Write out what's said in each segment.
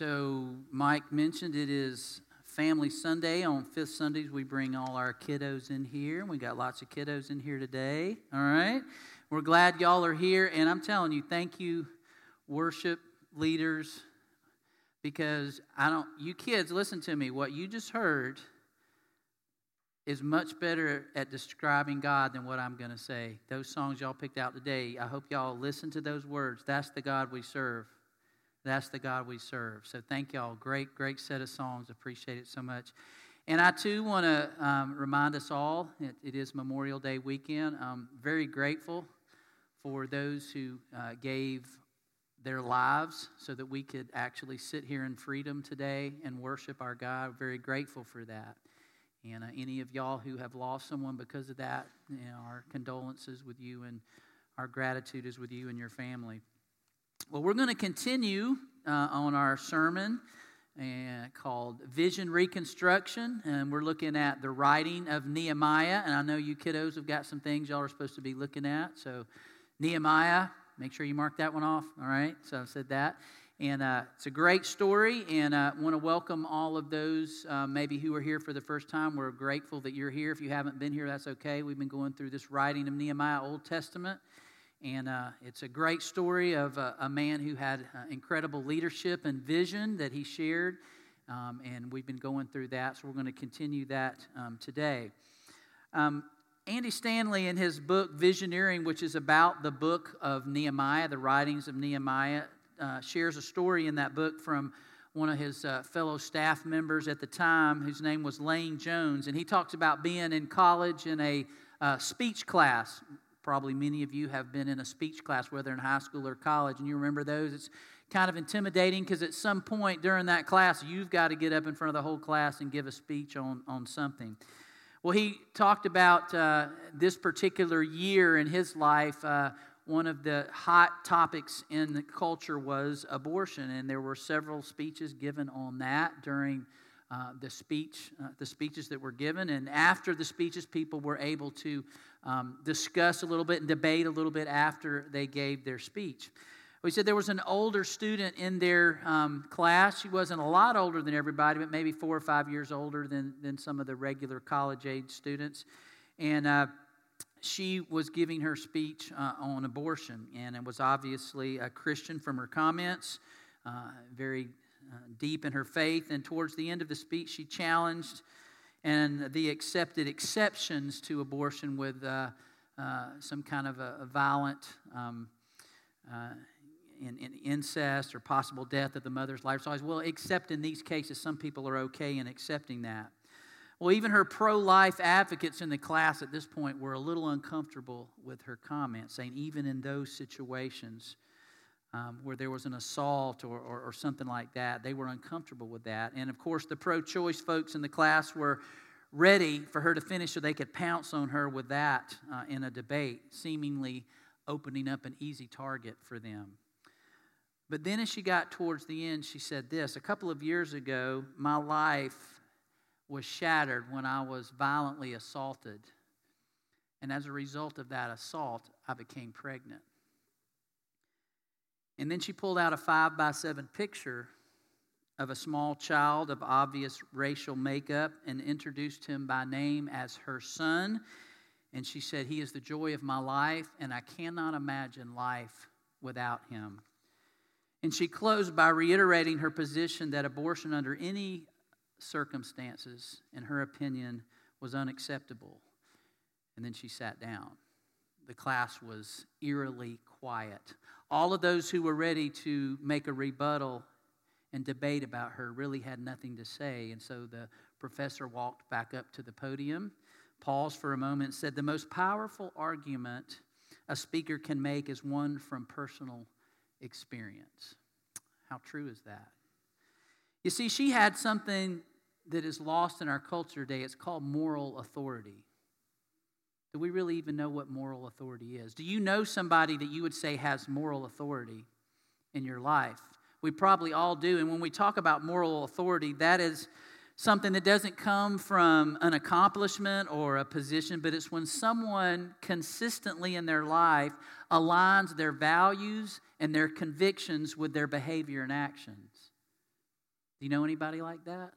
So Mike mentioned it is Family Sunday. On fifth Sundays, we bring all our kiddos in here. We got lots of kiddos in here today. All right. We're glad y'all are here. And I'm telling you, thank you, worship leaders, because you kids, listen to me. What you just heard is much better at describing God than what I'm going to say. Those songs y'all picked out today, I hope y'all listen to those words. That's the God we serve. That's the God we serve. So thank y'all. Great, great set of songs. Appreciate it so much. And I, too, want to remind us all, it is Memorial Day weekend. I'm very grateful for those who gave their lives so that we could actually sit here in freedom today and worship our God. Very grateful for that. And any of y'all who have lost someone because of that, our condolences with you and our gratitude is with you and your family. Well, we're going to continue on our sermon called Vision Reconstruction, and we're looking at the writing of Nehemiah, and I know you kiddos have got some things y'all are supposed to be looking at, so Nehemiah, make sure you mark that one off, all right? So I said that, and it's a great story, and I want to welcome all of those maybe who are here for the first time. We're grateful that you're here. If you haven't been here, that's okay. We've been going through this writing of Nehemiah, Old Testament. And it's a great story of a man who had incredible leadership and vision that he shared, and we've been going through that, so we're going to continue that today. Andy Stanley, in his book Visioneering, which is about the book of Nehemiah, the writings of Nehemiah, shares a story in that book from one of his fellow staff members at the time, whose name was Lane Jones, and he talks about being in college in a speech class. Probably many of you have been in a speech class, whether in high school or college, and you remember those. It's kind of intimidating because at some point during that class, you've got to get up in front of the whole class and give a speech on something. Well, he talked about this particular year in his life. One of the hot topics in the culture was abortion, and there were several speeches given on that during the speeches that were given. And after the speeches, people were able to discuss a little bit and debate a little bit after they gave their speech. We said there was an older student in their class. She wasn't a lot older than everybody, but maybe 4 or 5 years older than some of the regular college-age students. And she was giving her speech on abortion, and it was obviously a Christian from her comments, very deep in her faith. And towards the end of the speech, she challenged and the accepted exceptions to abortion with some kind of a violent in incest or possible death of the mother's life. So I was, well, except in these cases, some people are okay in accepting that. Well, even her pro-life advocates in the class at this point were a little uncomfortable with her comments, saying even in those situations where there was an assault or something like that, they were uncomfortable with that. And, of course, the pro-choice folks in the class were ready for her to finish so they could pounce on her with that in a debate, seemingly opening up an easy target for them. But then as she got towards the end, she said this: "A couple of years ago, my life was shattered when I was violently assaulted. And as a result of that assault, I became pregnant." And then she pulled out a 5x7 picture of a small child of obvious racial makeup and introduced him by name as her son. And she said, "He is the joy of my life, and I cannot imagine life without him." And she closed by reiterating her position that abortion under any circumstances, in her opinion, was unacceptable. And then she sat down. The class was eerily quiet. All of those who were ready to make a rebuttal and debate about her really had nothing to say. And so the professor walked back up to the podium, paused for a moment, and said, "The most powerful argument a speaker can make is one from personal experience." How true is that? You see, she had something that is lost in our culture today. It's called moral authority. Do we really even know what moral authority is? Do you know somebody that you would say has moral authority in your life? We probably all do. And when we talk about moral authority, that is something that doesn't come from an accomplishment or a position, but it's when someone consistently in their life aligns their values and their convictions with their behavior and actions. Do you know anybody like that?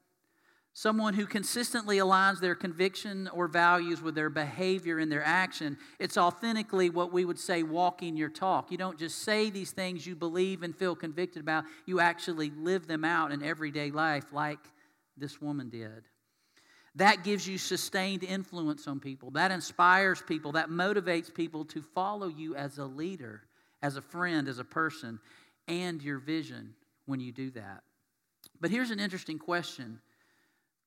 Someone who consistently aligns their conviction or values with their behavior and their action. It's authentically what we would say walking your talk. You don't just say these things you believe and feel convicted about. You actually live them out in everyday life like this woman did. That gives you sustained influence on people. That inspires people. That motivates people to follow you as a leader, as a friend, as a person, and your vision when you do that. But here's an interesting question.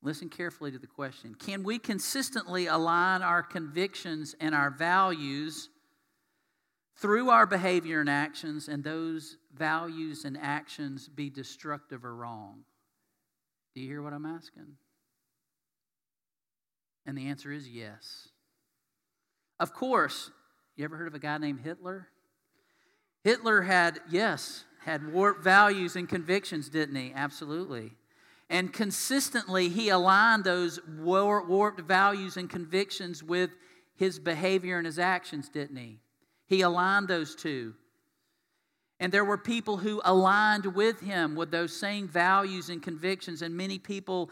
Listen carefully to the question. Can we consistently align our convictions and our values through our behavior and actions, and those values and actions be destructive or wrong? Do you hear what I'm asking? And the answer is yes. Of course, you ever heard of a guy named Hitler? Hitler had warped values and convictions, didn't he? Absolutely. And consistently, he aligned those warped values and convictions with his behavior and his actions, didn't he? He aligned those two. And there were people who aligned with him with those same values and convictions, and many people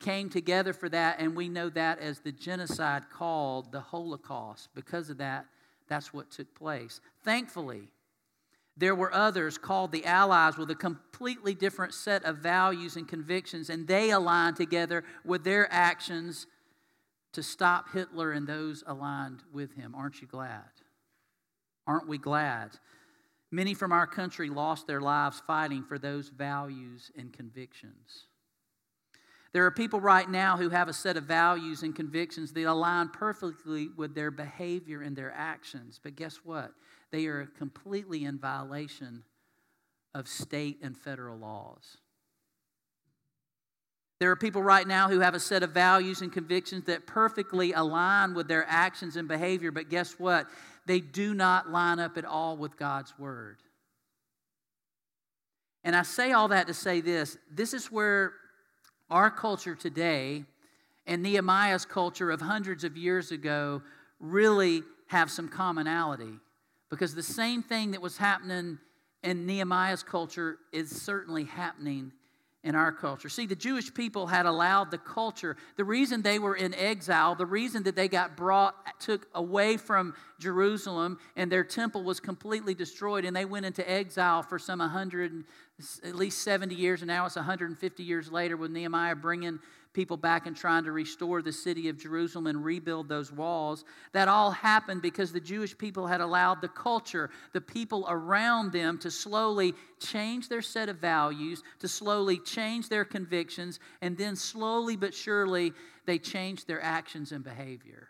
came together for that, and we know that as the genocide called the Holocaust. Because of that, that's what took place. Thankfully, there were others called the Allies with a completely different set of values and convictions, and they aligned together with their actions to stop Hitler and those aligned with him. Aren't you glad? Aren't we glad? Many from our country lost their lives fighting for those values and convictions. There are people right now who have a set of values and convictions that align perfectly with their behavior and their actions. But guess what? They are completely in violation of state and federal laws. There are people right now who have a set of values and convictions that perfectly align with their actions and behavior. But guess what? They do not line up at all with God's word. And I say all that to say this. This is where our culture today and Nehemiah's culture of hundreds of years ago really have some commonality, because the same thing that was happening in Nehemiah's culture is certainly happening in our culture. See, the Jewish people had allowed the culture. The reason they were in exile, the reason that they got took away from Jerusalem and their temple was completely destroyed, and they went into exile for some 100, at least 70 years, and now it's 150 years later with Nehemiah bringing people back and trying to restore the city of Jerusalem and rebuild those walls. That all happened because the Jewish people had allowed the culture, the people around them, to slowly change their set of values, to slowly change their convictions, and then slowly but surely they changed their actions and behavior.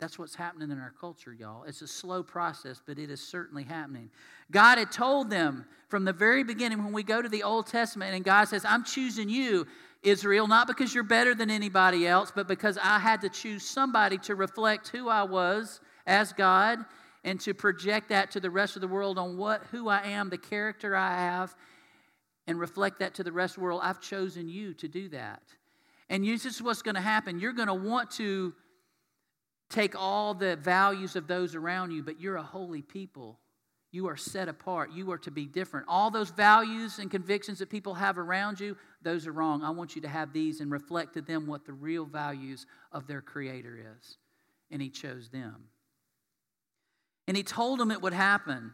That's what's happening in our culture, y'all. It's a slow process, but it is certainly happening. God had told them from the very beginning, when we go to the Old Testament and God says, I'm choosing you, Israel, not because you're better than anybody else, but because I had to choose somebody to reflect who I was as God and to project that to the rest of the world on who I am, the character I have, and reflect that to the rest of the world. I've chosen you to do that. And this is what's going to happen. You're going to want to take all the values of those around you, but you're a holy people. You are set apart. You are to be different. All those values and convictions that people have around you, those are wrong. I want you to have these and reflect to them what the real values of their Creator is. And He chose them. And He told them it would happen.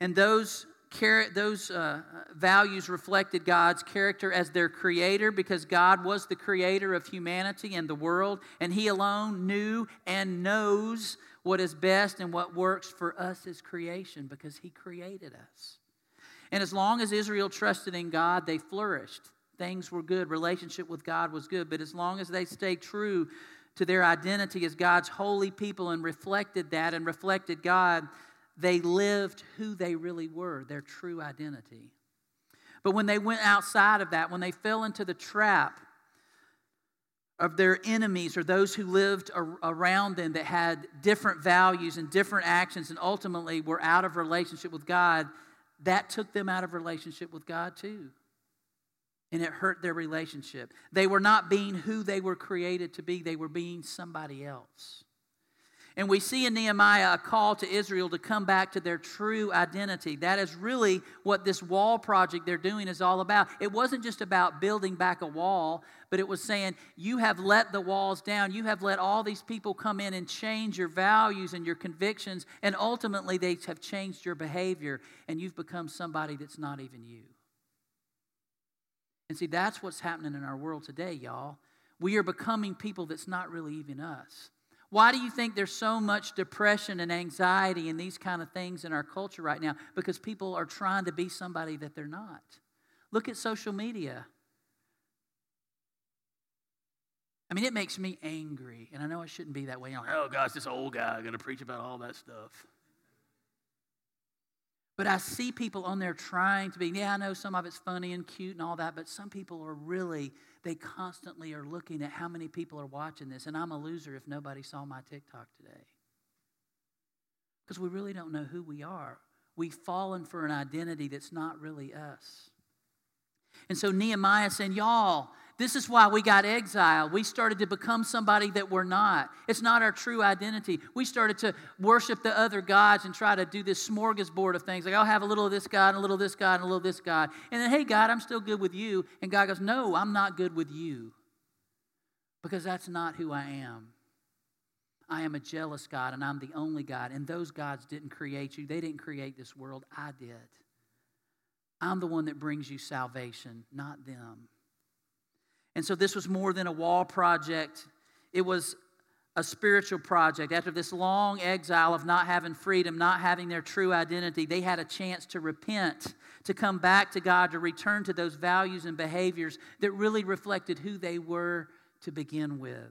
And those values reflected God's character as their Creator, because God was the Creator of humanity and the world, and He alone knew and knows what is best and what works for us as creation, because He created us. And as long as Israel trusted in God, they flourished. Things were good. Relationship with God was good. But as long as they stayed true to their identity as God's holy people and reflected that and reflected God, they lived who they really were, their true identity. But when they went outside of that, when they fell into the trap of their enemies or those who lived around them that had different values and different actions and ultimately were out of relationship with God, that took them out of relationship with God too. And it hurt their relationship. They were not being who they were created to be. They were being somebody else. And we see in Nehemiah a call to Israel to come back to their true identity. That is really what this wall project they're doing is all about. It wasn't just about building back a wall, but it was saying, you have let the walls down. You have let all these people come in and change your values and your convictions, and ultimately they have changed your behavior, and you've become somebody that's not even you. And see, that's what's happening in our world today, y'all. We are becoming people that's not really even us. Why do you think there's so much depression and anxiety and these kind of things in our culture right now? Because people are trying to be somebody that they're not. Look at social media. I mean, it makes me angry, and I know I shouldn't be that way. I'm like, oh, gosh, this old guy going to preach about all that stuff. But I see people on there trying to be, yeah, I know some of it's funny and cute and all that, but some people are really, they constantly are looking at how many people are watching this, and I'm a loser if nobody saw my TikTok today. Because we really don't know who we are. We've fallen for an identity that's not really us. And so Nehemiah said, y'all, this is why we got exiled. We started to become somebody that we're not. It's not our true identity. We started to worship the other gods and try to do this smorgasbord of things. Like, I'll have a little of this God, and a little of this God, and a little of this God. And then, hey, God, I'm still good with you. And God goes, no, I'm not good with you. Because that's not who I am. I am a jealous God, and I'm the only God. And those gods didn't create you. They didn't create this world. I did. I'm the one that brings you salvation, not them. And so this was more than a wall project. It was a spiritual project. After this long exile of not having freedom, not having their true identity, they had a chance to repent, to come back to God, to return to those values and behaviors that really reflected who they were to begin with.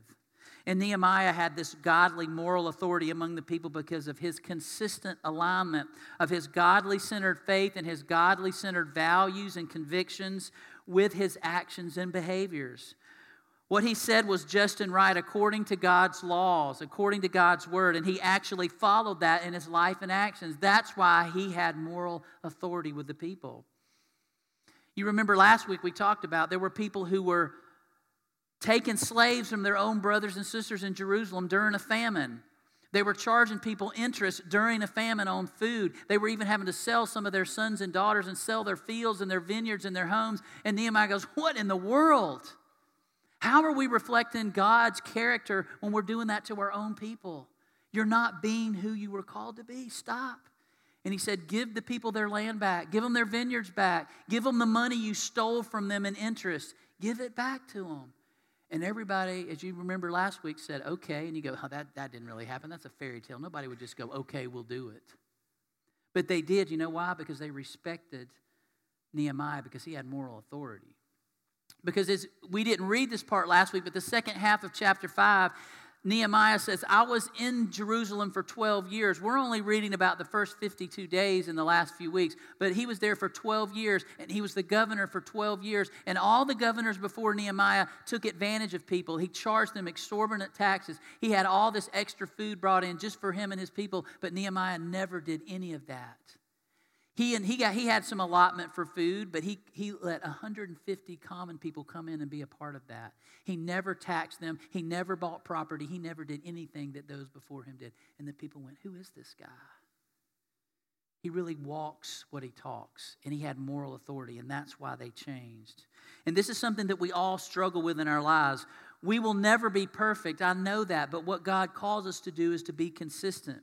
And Nehemiah had this godly moral authority among the people because of his consistent alignment of his godly-centered faith and his godly-centered values and convictions with his actions and behaviors. What he said was just and right according to God's laws, according to God's word, and he actually followed that in his life and actions. That's why he had moral authority with the people. You remember last week we talked about there were people who were taking slaves from their own brothers and sisters in Jerusalem during a famine. They were charging people interest during a famine on food. They were even having to sell some of their sons and daughters and sell their fields and their vineyards and their homes. And Nehemiah goes, what in the world? How are we reflecting God's character when we're doing that to our own people? You're not being who you were called to be. Stop. And he said, give the people their land back. Give them their vineyards back. Give them the money you stole from them in interest. Give it back to them. And everybody, as you remember last week, said, okay. And you go, oh, that didn't really happen. That's a fairy tale. Nobody would just go, okay, we'll do it. But they did. You know why? Because they respected Nehemiah because he had moral authority. Because as we didn't read this part last week, but the second half of chapter 5, Nehemiah says, I was in Jerusalem for 12 years. We're only reading about the first 52 days in the last few weeks, but he was there for 12 years, and he was the governor for 12 years, and all the governors before Nehemiah took advantage of people. He charged them exorbitant taxes. He had all this extra food brought in just for him and his people, but Nehemiah never did any of that. He had some allotment for food, but he let 150 common people come in and be a part of that. He never taxed them. He never bought property. He never did anything that those before him did. And the people went, who is this guy? He really walks what he talks, and he had moral authority, and that's why they changed. And this is something that we all struggle with in our lives. We will never be perfect, I know that, but what God calls us to do is to be consistent.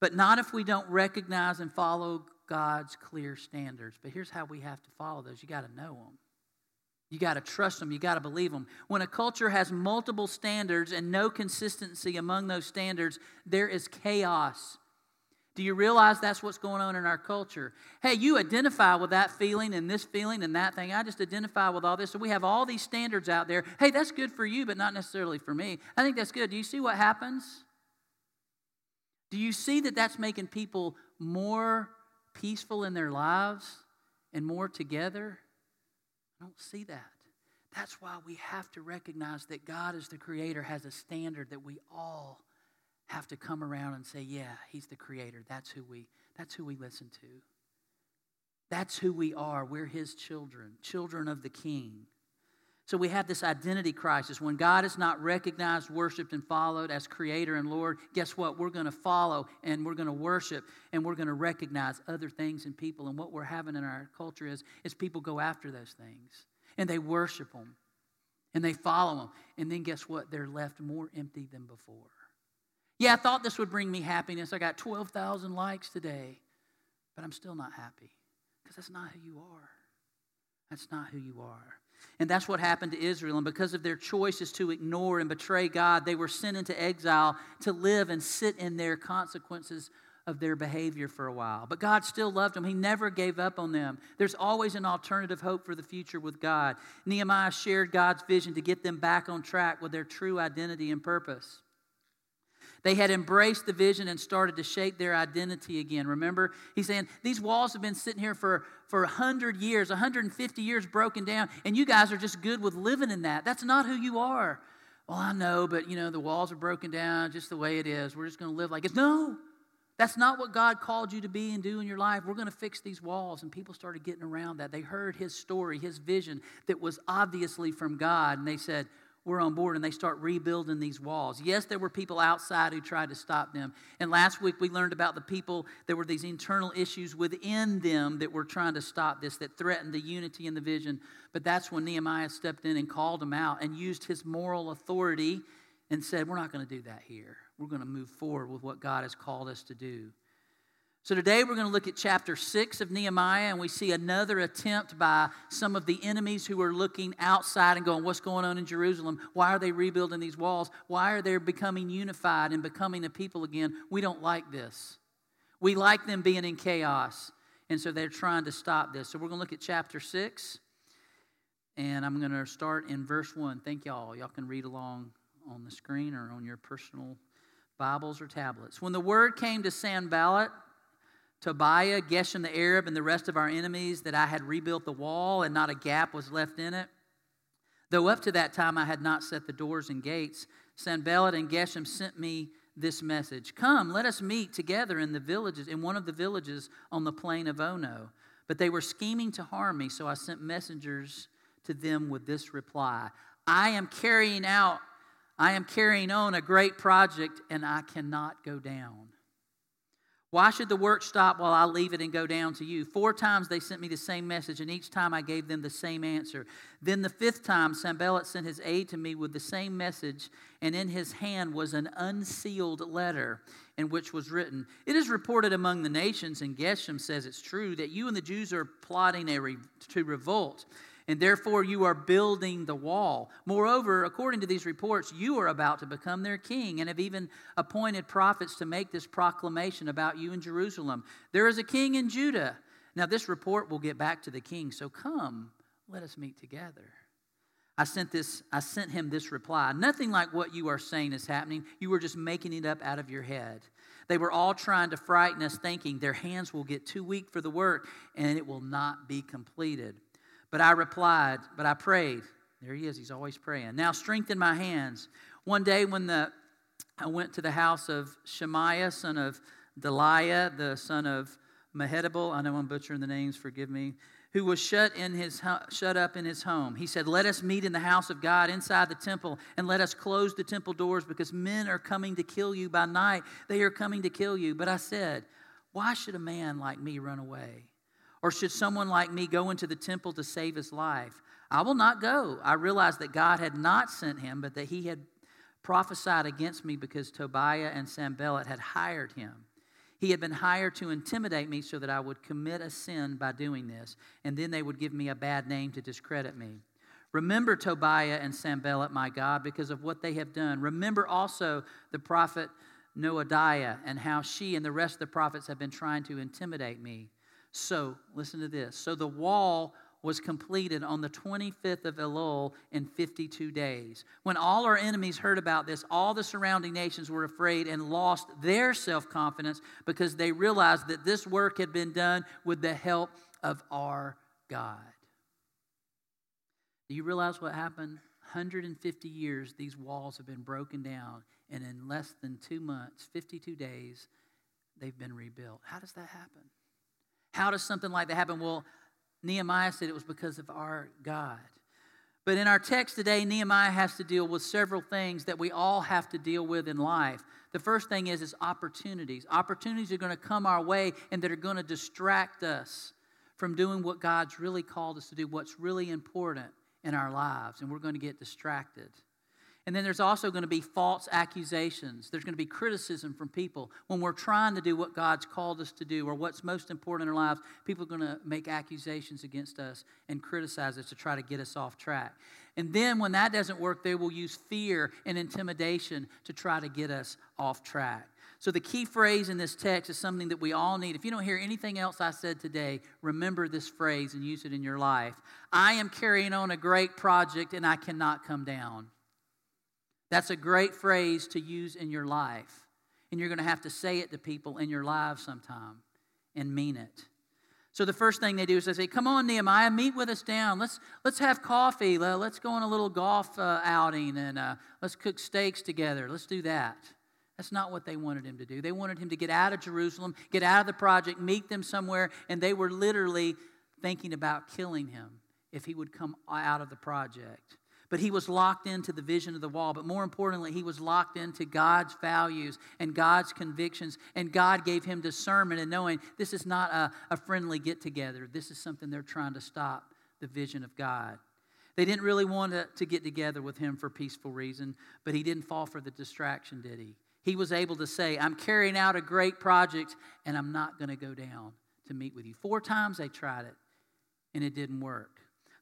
But not if we don't recognize and follow God's clear standards. But here's how we have to follow those. You got to know them. You got to trust them. You got to believe them. When a culture has multiple standards and no consistency among those standards, there is chaos. Do you realize that's what's going on in our culture? Hey, you identify with that feeling and this feeling and that thing. I just identify with all this. So we have all these standards out there. Hey, that's good for you, but not necessarily for me. I think that's good. Do you see what happens? Do you see that that's making people more peaceful in their lives and more together? I don't see that. That's why we have to recognize that God as the creator has a standard that we all have to come around and say, yeah, he's the creator. That's who we listen to. That's who we are. We're his children, children of the King. So we have this identity crisis. When God is not recognized, worshiped, and followed as Creator and Lord, guess what? We're going to follow, and we're going to worship, and we're going to recognize other things and people. And what we're having in our culture is people go after those things, and they worship them, and they follow them. And then guess what? They're left more empty than before. Yeah, I thought this would bring me happiness. I got 12,000 likes today, but I'm still not happy because that's not who you are. That's not who you are. And that's what happened to Israel. And because of their choices to ignore and betray God, they were sent into exile to live and sit in their consequences of their behavior for a while. But God still loved them. He never gave up on them. There's always an alternative hope for the future with God. Nehemiah shared God's vision to get them back on track with their true identity and purpose. They had embraced the vision and started to shape their identity again. Remember, he's saying, these walls have been sitting here for 100 years, 150 years broken down, and you guys are just good with living in that. That's not who you are. Well, I know, but, the walls are broken down just the way it is. We're just going to live like it. No, that's not what God called you to be and do in your life. We're going to fix these walls. And people started getting around that. They heard his story, his vision that was obviously from God, and they said, we're on board, and they start rebuilding these walls. Yes, there were people outside who tried to stop them. And last week we learned about the people, there were these internal issues within them that were trying to stop this, that threatened the unity and the vision. But that's when Nehemiah stepped in and called them out and used his moral authority and said, we're not going to do that here. We're going to move forward with what God has called us to do. So today we're going to look at chapter 6 of Nehemiah, and we see another attempt by some of the enemies who are looking outside and going, what's going on in Jerusalem? Why are they rebuilding these walls? Why are they becoming unified and becoming a people again? We don't like this. We like them being in chaos, and so they're trying to stop this. So we're going to look at chapter 6, and I'm going to start in verse 1. Thank y'all. Y'all can read along on the screen or on your personal Bibles or tablets. When the word came to Sanballat, Tobiah, Geshem the Arab, and the rest of our enemies that I had rebuilt the wall and not a gap was left in it. Though up to that time I had not set the doors and gates, Sanballat and Geshem sent me this message. Come, let us meet together in one of the villages on the plain of Ono. But they were scheming to harm me, so I sent messengers to them with this reply. I am carrying on a great project, and I cannot go down. Why should the work stop while I leave it and go down to you? 4 times they sent me the same message, and each time I gave them the same answer. Then the 5th time, Sanballat sent his aide to me with the same message, and in his hand was an unsealed letter in which was written, It is reported among the nations, and Geshem says it's true, that you and the Jews are plotting to revolt, and therefore you are building the wall. Moreover, according to these reports, you are about to become their king and have even appointed prophets to make this proclamation about you in Jerusalem. There is a king in Judah. Now this report will get back to the king, so come, let us meet together. I sent him this reply. Nothing like what you are saying is happening. You are just making it up out of your head. They were all trying to frighten us, thinking their hands will get too weak for the work and it will not be completed. But I prayed. There he is. He's always praying. Now strengthen my hands. One day when I went to the house of Shemaiah, son of Deliah, the son of Mehedabel. I know I'm butchering the names. Forgive me. Who was shut up in his home. He said, let us meet in the house of God inside the temple, and let us close the temple doors, because men are coming to kill you by night. They are coming to kill you. But I said, why should a man like me run away? Or should someone like me go into the temple to save his life? I will not go. I realized that God had not sent him, but that he had prophesied against me because Tobiah and Sanballat had hired him. He had been hired to intimidate me so that I would commit a sin by doing this, and then they would give me a bad name to discredit me. Remember Tobiah and Sanballat, my God, because of what they have done. Remember also the prophet Noadiah and how she and the rest of the prophets have been trying to intimidate me. So, listen to this. So the wall was completed on the 25th of Elul in 52 days. When all our enemies heard about this, all the surrounding nations were afraid and lost their self-confidence because they realized that this work had been done with the help of our God. Do you realize what happened? 150 years, these walls have been broken down, and in less than 2 months, 52 days, they've been rebuilt. How does that happen? How does something like that happen? Well, Nehemiah said it was because of our God. But in our text today, Nehemiah has to deal with several things that we all have to deal with in life. The first thing is opportunities. Opportunities are going to come our way and that are going to distract us from doing what God's really called us to do, what's really important in our lives, and we're going to get distracted. And then there's also going to be false accusations. There's going to be criticism from people. When we're trying to do what God's called us to do or what's most important in our lives, people are going to make accusations against us and criticize us to try to get us off track. And then when that doesn't work, they will use fear and intimidation to try to get us off track. So the key phrase in this text is something that we all need. If you don't hear anything else I said today, remember this phrase and use it in your life. I am carrying on a great project and I cannot come down. That's a great phrase to use in your life. And you're going to have to say it to people in your lives sometime and mean it. So the first thing they do is they say, come on, Nehemiah, meet with us down. Let's have coffee. Let's go on a little golf outing and let's cook steaks together. Let's do that. That's not what they wanted him to do. They wanted him to get out of Jerusalem, get out of the project, meet them somewhere. And they were literally thinking about killing him if he would come out of the project. But he was locked into the vision of the wall. But more importantly, he was locked into God's values and God's convictions. And God gave him discernment and knowing this is not a friendly get-together. This is something they're trying to stop the vision of God. They didn't really want to get together with him for peaceful reason. But he didn't fall for the distraction, did he? He was able to say, I'm carrying out a great project and I'm not going to go down to meet with you. 4 times they tried it and it didn't work.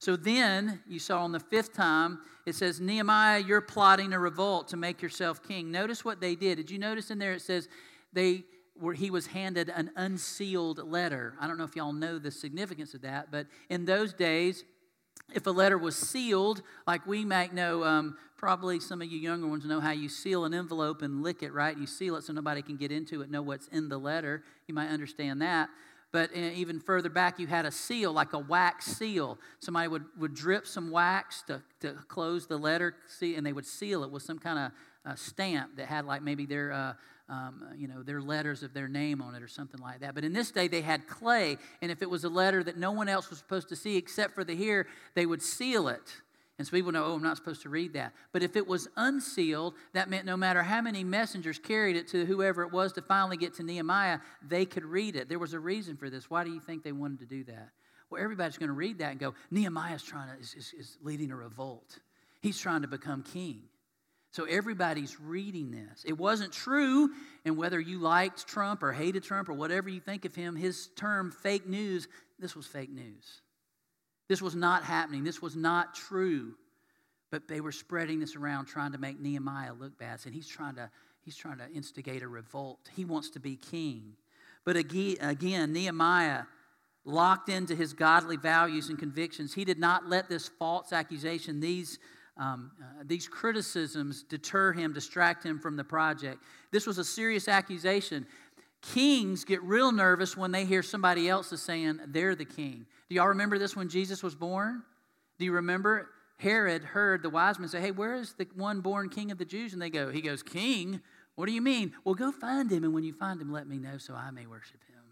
So then, you saw on the 5th time, it says, Nehemiah, you're plotting a revolt to make yourself king. Notice what they did. Did you notice in there it says he was handed an unsealed letter. I don't know if y'all know the significance of that, but in those days, if a letter was sealed, like we might know, probably some of you younger ones know how you seal an envelope and lick it, right? You seal it so nobody can get into it, know what's in the letter. You might understand that. But even further back, you had a seal, like a wax seal. Somebody would drip some wax to close the letter, and they would seal it with some kind of stamp that had like maybe their letters of their name on it or something like that. But in this day, they had clay, and if it was a letter that no one else was supposed to see except for the hearer, they would seal it. And so people know, I'm not supposed to read that. But if it was unsealed, that meant no matter how many messengers carried it to whoever it was to finally get to Nehemiah, they could read it. There was a reason for this. Why do you think they wanted to do that? Well, everybody's going to read that and go, Nehemiah's is leading a revolt. He's trying to become king. So everybody's reading this. It wasn't true, and whether you liked Trump or hated Trump or whatever you think of him, his term fake news, this was fake news. This was not happening. This was not true. But they were spreading this around, trying to make Nehemiah look bad. And he's trying to instigate a revolt. He wants to be king. But again, Nehemiah, locked into his godly values and convictions, he did not let this false accusation, these criticisms deter him, distract him from the project. This was a serious accusation. Kings get real nervous when they hear somebody else is saying they're the king. Do y'all remember this when Jesus was born? Do you remember? Herod heard the wise men say, hey, where is the one born king of the Jews? And he goes, king? What do you mean? Well, go find him, and when you find him, let me know so I may worship him.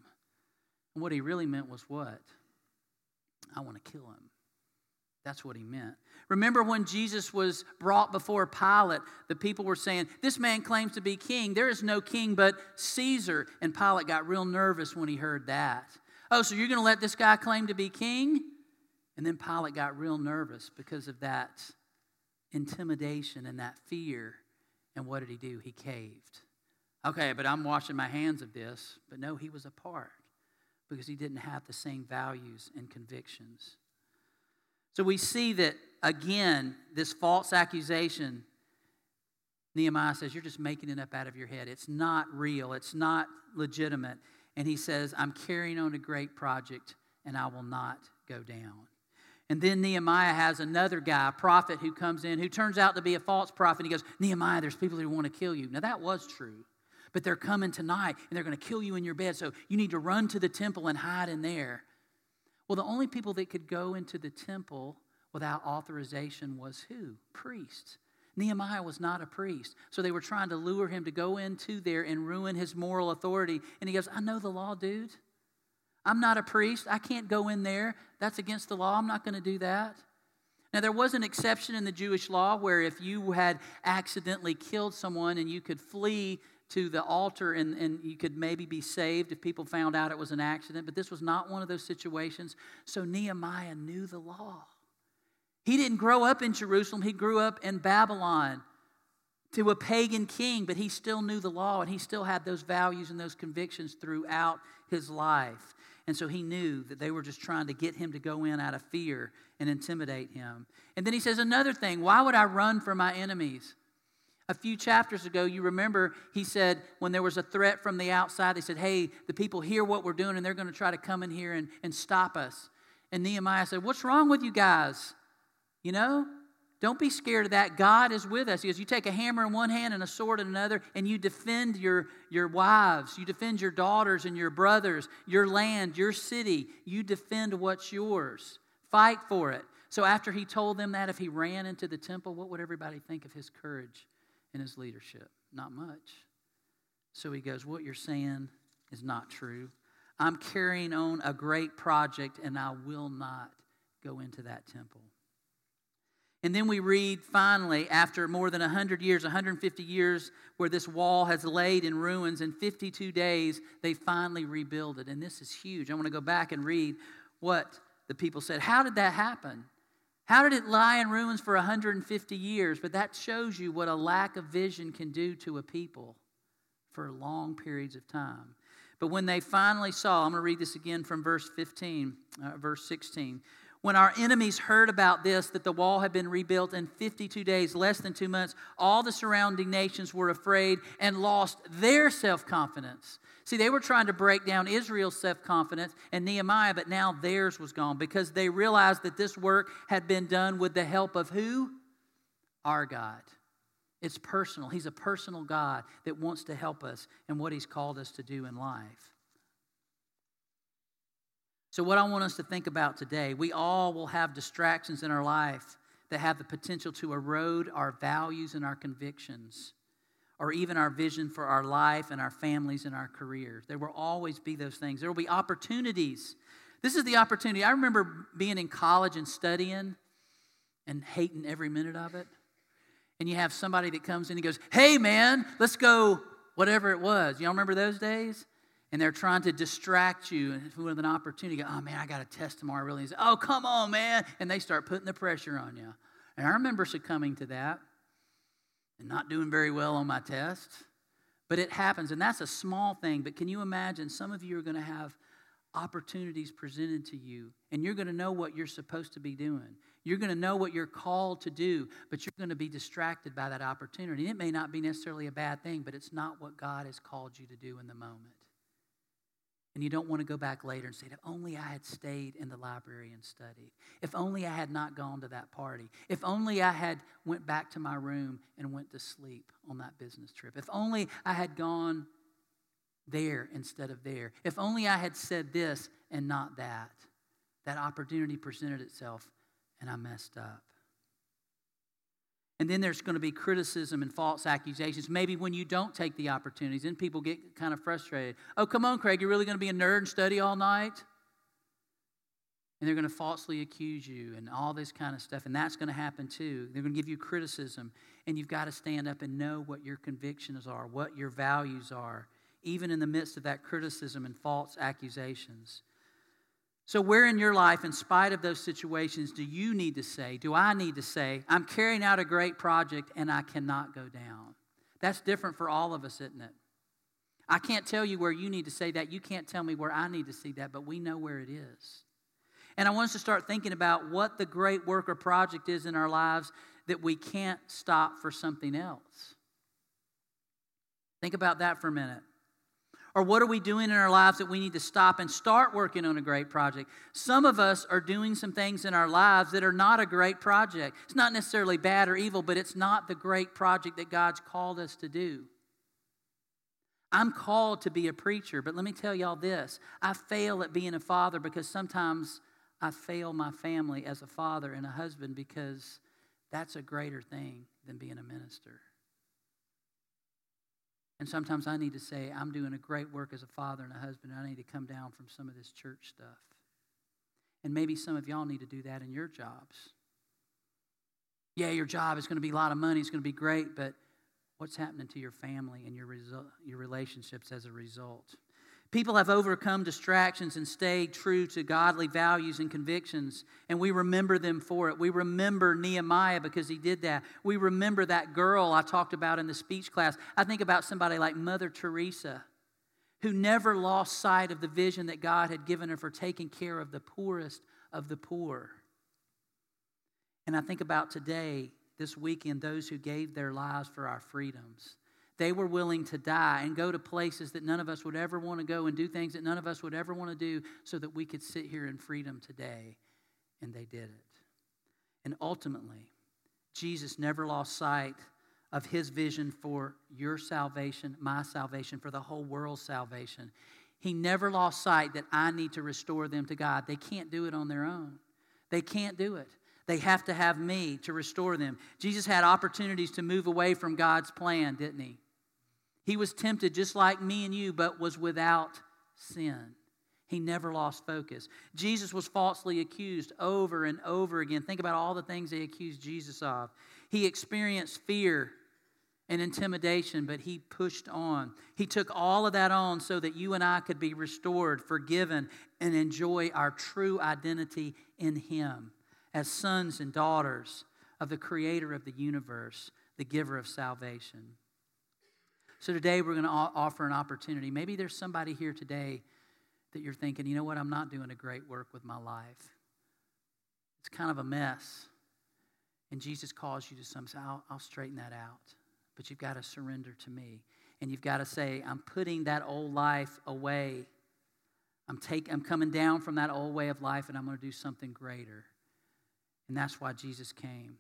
And what he really meant was what? I want to kill him. That's what he meant. Remember when Jesus was brought before Pilate, the people were saying, this man claims to be king. There is no king but Caesar. And Pilate got real nervous when he heard that. Oh, so you're going to let this guy claim to be king? And then Pilate got real nervous because of that intimidation and that fear. And what did he do? He caved. Okay, but I'm washing my hands of this. But no, he was apart because he didn't have the same values and convictions. So we see that, again, this false accusation, Nehemiah says, you're just making it up out of your head. It's not real. It's not legitimate. And he says, I'm carrying on a great project, and I will not go down. And then Nehemiah has another guy, a prophet, who comes in, who turns out to be a false prophet. He goes, Nehemiah, there's people who want to kill you. Now, that was true. But they're coming tonight, and they're going to kill you in your bed. So you need to run to the temple and hide in there. Well, the only people that could go into the temple without authorization was who? Priests. Nehemiah was not a priest. So they were trying to lure him to go into there and ruin his moral authority. And he goes, I know the law, dude. I'm not a priest. I can't go in there. That's against the law. I'm not going to do that. Now, there was an exception in the Jewish law where if you had accidentally killed someone and you could flee to the altar and you could maybe be saved if people found out it was an accident, but this was not one of those situations. So Nehemiah knew the law. He didn't grow up in Jerusalem. He grew up in Babylon to a pagan king, but he still knew the law and he still had those values and those convictions throughout his life. And so he knew that they were just trying to get him to go in out of fear and intimidate him. And then he says another thing, why would I run from my enemies? A few chapters ago, you remember, he said when there was a threat from the outside, they said, hey, the people hear what we're doing and they're going to try to come in here and stop us. And Nehemiah said, what's wrong with you guys? You know, don't be scared of that. God is with us. He goes, you take a hammer in one hand and a sword in another, and you defend your wives. You defend your daughters and your brothers, your land, your city. You defend what's yours. Fight for it. So after he told them that, if he ran into the temple, what would everybody think of his courage and his leadership? Not much. So he goes, what you're saying is not true. I'm carrying on a great project, and I will not go into that temple. And then we read, finally, after more than 100 years, 150 years, where this wall has laid in ruins, in 52 days, they finally rebuild it. And this is huge. I want to go back and read what the people said. How did that happen? How did it lie in ruins for 150 years? But that shows you what a lack of vision can do to a people for long periods of time. But when they finally saw, I'm going to read this again from verse 16. When our enemies heard about this, that the wall had been rebuilt in 52 days, less than 2 months, all the surrounding nations were afraid and lost their self-confidence. See, they were trying to break down Israel's self-confidence and Nehemiah, but now theirs was gone because they realized that this work had been done with the help of who? Our God. It's personal. He's a personal God that wants to help us in what He's called us to do in life. So what I want us to think about today, we all will have distractions in our life that have the potential to erode our values and our convictions, or even our vision for our life and our families and our careers. There will always be those things. There will be opportunities. This is the opportunity. I remember being in college and studying and hating every minute of it. And you have somebody that comes in and goes, hey, man, let's go, whatever it was. Y'all remember those days? And they're trying to distract you with an opportunity. You go, oh, man, I got a test tomorrow. Really? Say, oh, come on, man. And they start putting the pressure on you. And I remember succumbing to that. And not doing very well on my test. But it happens, and that's a small thing. But can you imagine some of you are going to have opportunities presented to you, and you're going to know what you're supposed to be doing. You're going to know what you're called to do, but you're going to be distracted by that opportunity. And it may not be necessarily a bad thing, but it's not what God has called you to do in the moment. And you don't want to go back later and say, if only I had stayed in the library and studied. If only I had not gone to that party. If only I had went back to my room and went to sleep on that business trip. If only I had gone there instead of there. If only I had said this and not that. That opportunity presented itself and I messed up. And then there's going to be criticism and false accusations. Maybe when you don't take the opportunities, then people get kind of frustrated. Oh, come on, Craig, you're really going to be a nerd and study all night? And they're going to falsely accuse you and all this kind of stuff. And that's going to happen too. They're going to give you criticism. And you've got to stand up and know what your convictions are, what your values are, even in the midst of that criticism and false accusations. So where in your life, in spite of those situations, do you need to say, do I need to say, I'm carrying out a great project and I cannot go down? That's different for all of us, isn't it? I can't tell you where you need to say that. You can't tell me where I need to see that, but we know where it is. And I want us to start thinking about what the great work or project is in our lives that we can't stop for something else. Think about that for a minute. Or what are we doing in our lives that we need to stop and start working on a great project? Some of us are doing some things in our lives that are not a great project. It's not necessarily bad or evil, but it's not the great project that God's called us to do. I'm called to be a preacher, but let me tell y'all this. I fail at being a father because sometimes I fail my family as a father and a husband because that's a greater thing than being a minister. And sometimes I need to say, I'm doing a great work as a father and a husband, and I need to come down from some of this church stuff. And maybe some of y'all need to do that in your jobs. Yeah, your job is going to be a lot of money. It's going to be great, but what's happening to your family and your relationships as a result? People have overcome distractions and stayed true to godly values and convictions, and we remember them for it. We remember Nehemiah because he did that. We remember that girl I talked about in the speech class. I think about somebody like Mother Teresa, who never lost sight of the vision that God had given her for taking care of the poorest of the poor. And I think about today, this weekend, those who gave their lives for our freedoms. They were willing to die and go to places that none of us would ever want to go and do things that none of us would ever want to do so that we could sit here in freedom today. And they did it. And ultimately, Jesus never lost sight of his vision for your salvation, my salvation, for the whole world's salvation. He never lost sight that I need to restore them to God. They can't do it on their own. They can't do it. They have to have me to restore them. Jesus had opportunities to move away from God's plan, didn't he? He was tempted just like me and you, but was without sin. He never lost focus. Jesus was falsely accused over and over again. Think about all the things they accused Jesus of. He experienced fear and intimidation, but he pushed on. He took all of that on so that you and I could be restored, forgiven, and enjoy our true identity in him as sons and daughters of the Creator of the universe, the giver of salvation. So today we're going to offer an opportunity. Maybe there's somebody here today that you're thinking, you know what, I'm not doing a great work with my life. It's kind of a mess. And Jesus calls you to some, I'll straighten that out. But you've got to surrender to me. And you've got to say, I'm putting that old life away. I'm coming down from that old way of life, and I'm going to do something greater. And that's why Jesus came.